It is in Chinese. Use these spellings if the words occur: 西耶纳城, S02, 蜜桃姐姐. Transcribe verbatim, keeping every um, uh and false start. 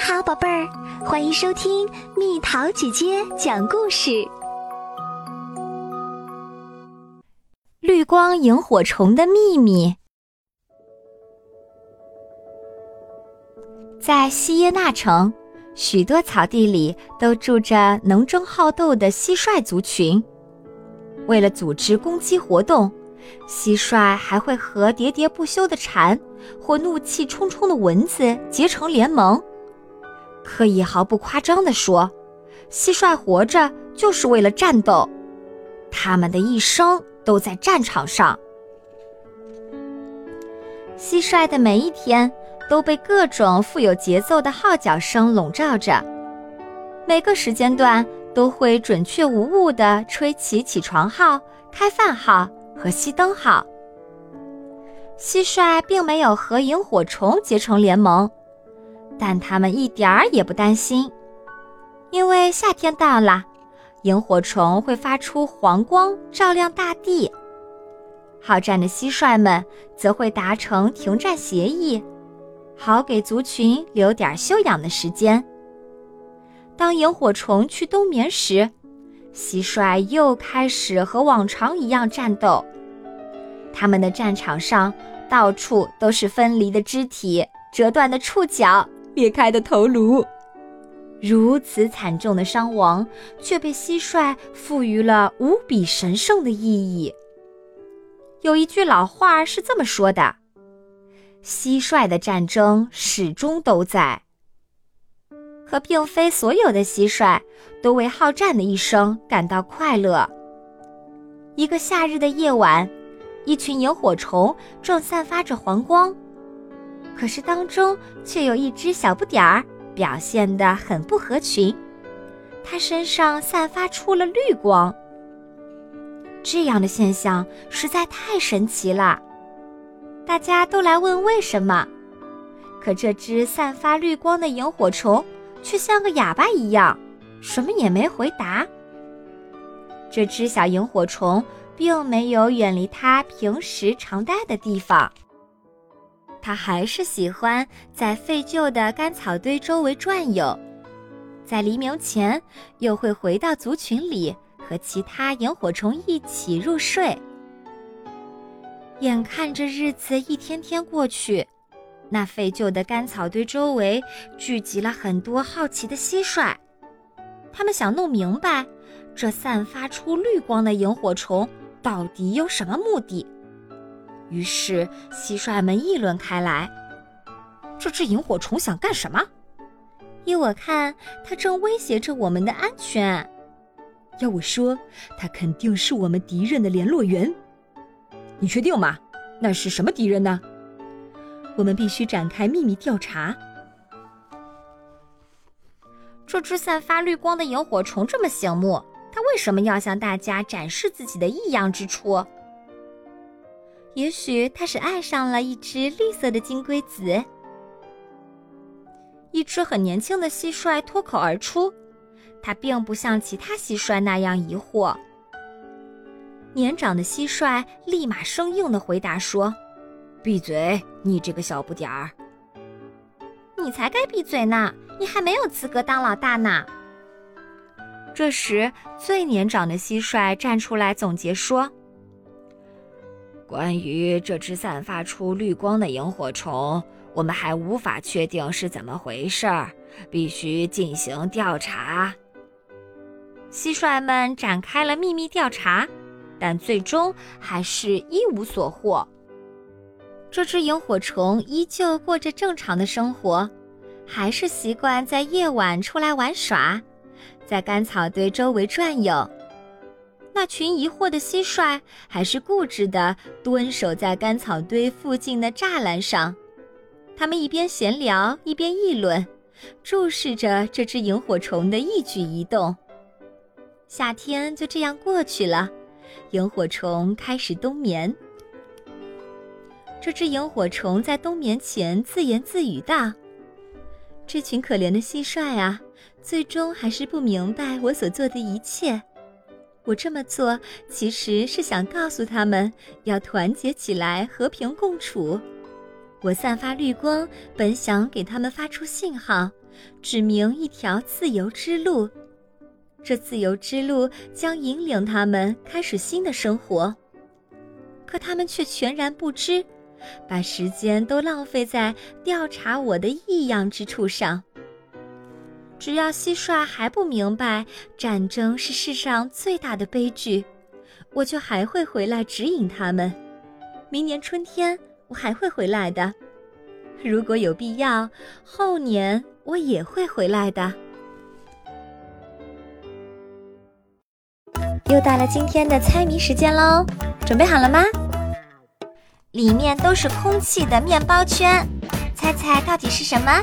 你好，宝贝儿，欢迎收听蜜桃姐姐讲故事。绿光萤火虫的秘密。在西耶纳城，许多草地里都住着能争好斗的蟋蟀族群。为了组织攻击活动，蟋蟀还会和喋喋不休的蝉或怒气冲冲的蚊子结成联盟。可以毫不夸张地说，蟋蟀活着就是为了战斗，它们的一生都在战场上。蟋蟀的每一天都被各种富有节奏的号角声笼罩着，每个时间段都会准确无误地吹起起床号、开饭号和熄灯号。蟋蟀并没有和萤火虫结成联盟，但它们一点儿也不担心，因为夏天到了，萤火虫会发出黄光照亮大地。好战的蟋蟀们则会达成停战协议，好给族群留点休养的时间。当萤火虫去冬眠时，蟋蟀又开始和往常一样战斗。它们的战场上到处都是分离的肢体、折断的触角、裂开的头颅。如此惨重的伤亡却被蟋蟀赋予了无比神圣的意义。有一句老话是这么说的：蟋蟀的战争始终都在。可并非所有的蟋蟀都为好战的一生感到快乐。一个夏日的夜晚，一群萤火虫正散发着黄光，可是当中却有一只小不点儿表现得很不合群，它身上散发出了绿光。这样的现象实在太神奇了，大家都来问为什么，可这只散发绿光的萤火虫却像个哑巴一样，什么也没回答。这只小萤火虫并没有远离它平时常待的地方，它还是喜欢在废旧的干草堆周围转悠，在黎明前又会回到族群里和其他萤火虫一起入睡。眼看着日子一天天过去，那废旧的干草堆周围聚集了很多好奇的蟋蟀，他们想弄明白这散发出绿光的萤火虫到底有什么目的。于是蟋蟀们议论开来：这只萤火虫想干什么？依我看，它正威胁着我们的安全。要我说，它肯定是我们敌人的联络员。你确定吗？那是什么敌人呢？我们必须展开秘密调查。这只散发绿光的萤火虫这么醒目，它为什么要向大家展示自己的异样之处？也许它是爱上了一只绿色的金龟子。一只很年轻的蟋蟀脱口而出，它并不像其他蟋蟀那样疑惑。年长的蟋蟀立马生硬地回答说：闭嘴，你这个小不点儿！你才该闭嘴呢，你还没有资格当老大呢。这时，最年长的蟋蟀站出来总结说：关于这只散发出绿光的萤火虫，我们还无法确定是怎么回事，必须进行调查。蟋蟀们展开了秘密调查，但最终还是一无所获。这只萤火虫依旧过着正常的生活，还是习惯在夜晚出来玩耍，在干草堆周围转悠。那群疑惑的蟋蟀还是固执地蹲守在干草堆附近的栅栏上，他们一边闲聊一边议论，注视着这只萤火虫的一举一动。夏天就这样过去了，萤火虫开始冬眠。这只萤火虫在冬眠前自言自语道：这群可怜的蟋蟀啊，最终还是不明白我所做的一切。我这么做其实是想告诉他们要团结起来和平共处，我散发绿光，本想给他们发出信号，指明一条自由之路。这自由之路将引领他们开始新的生活。可他们却全然不知，把时间都浪费在调查我的异样之处上。只要蟋蟀还不明白战争是世上最大的悲剧，我就还会回来指引他们。明年春天我还会回来的，如果有必要，后年我也会回来的。又到了今天的猜谜时间喽，准备好了吗？里面都是空气的面包圈，猜猜到底是什么？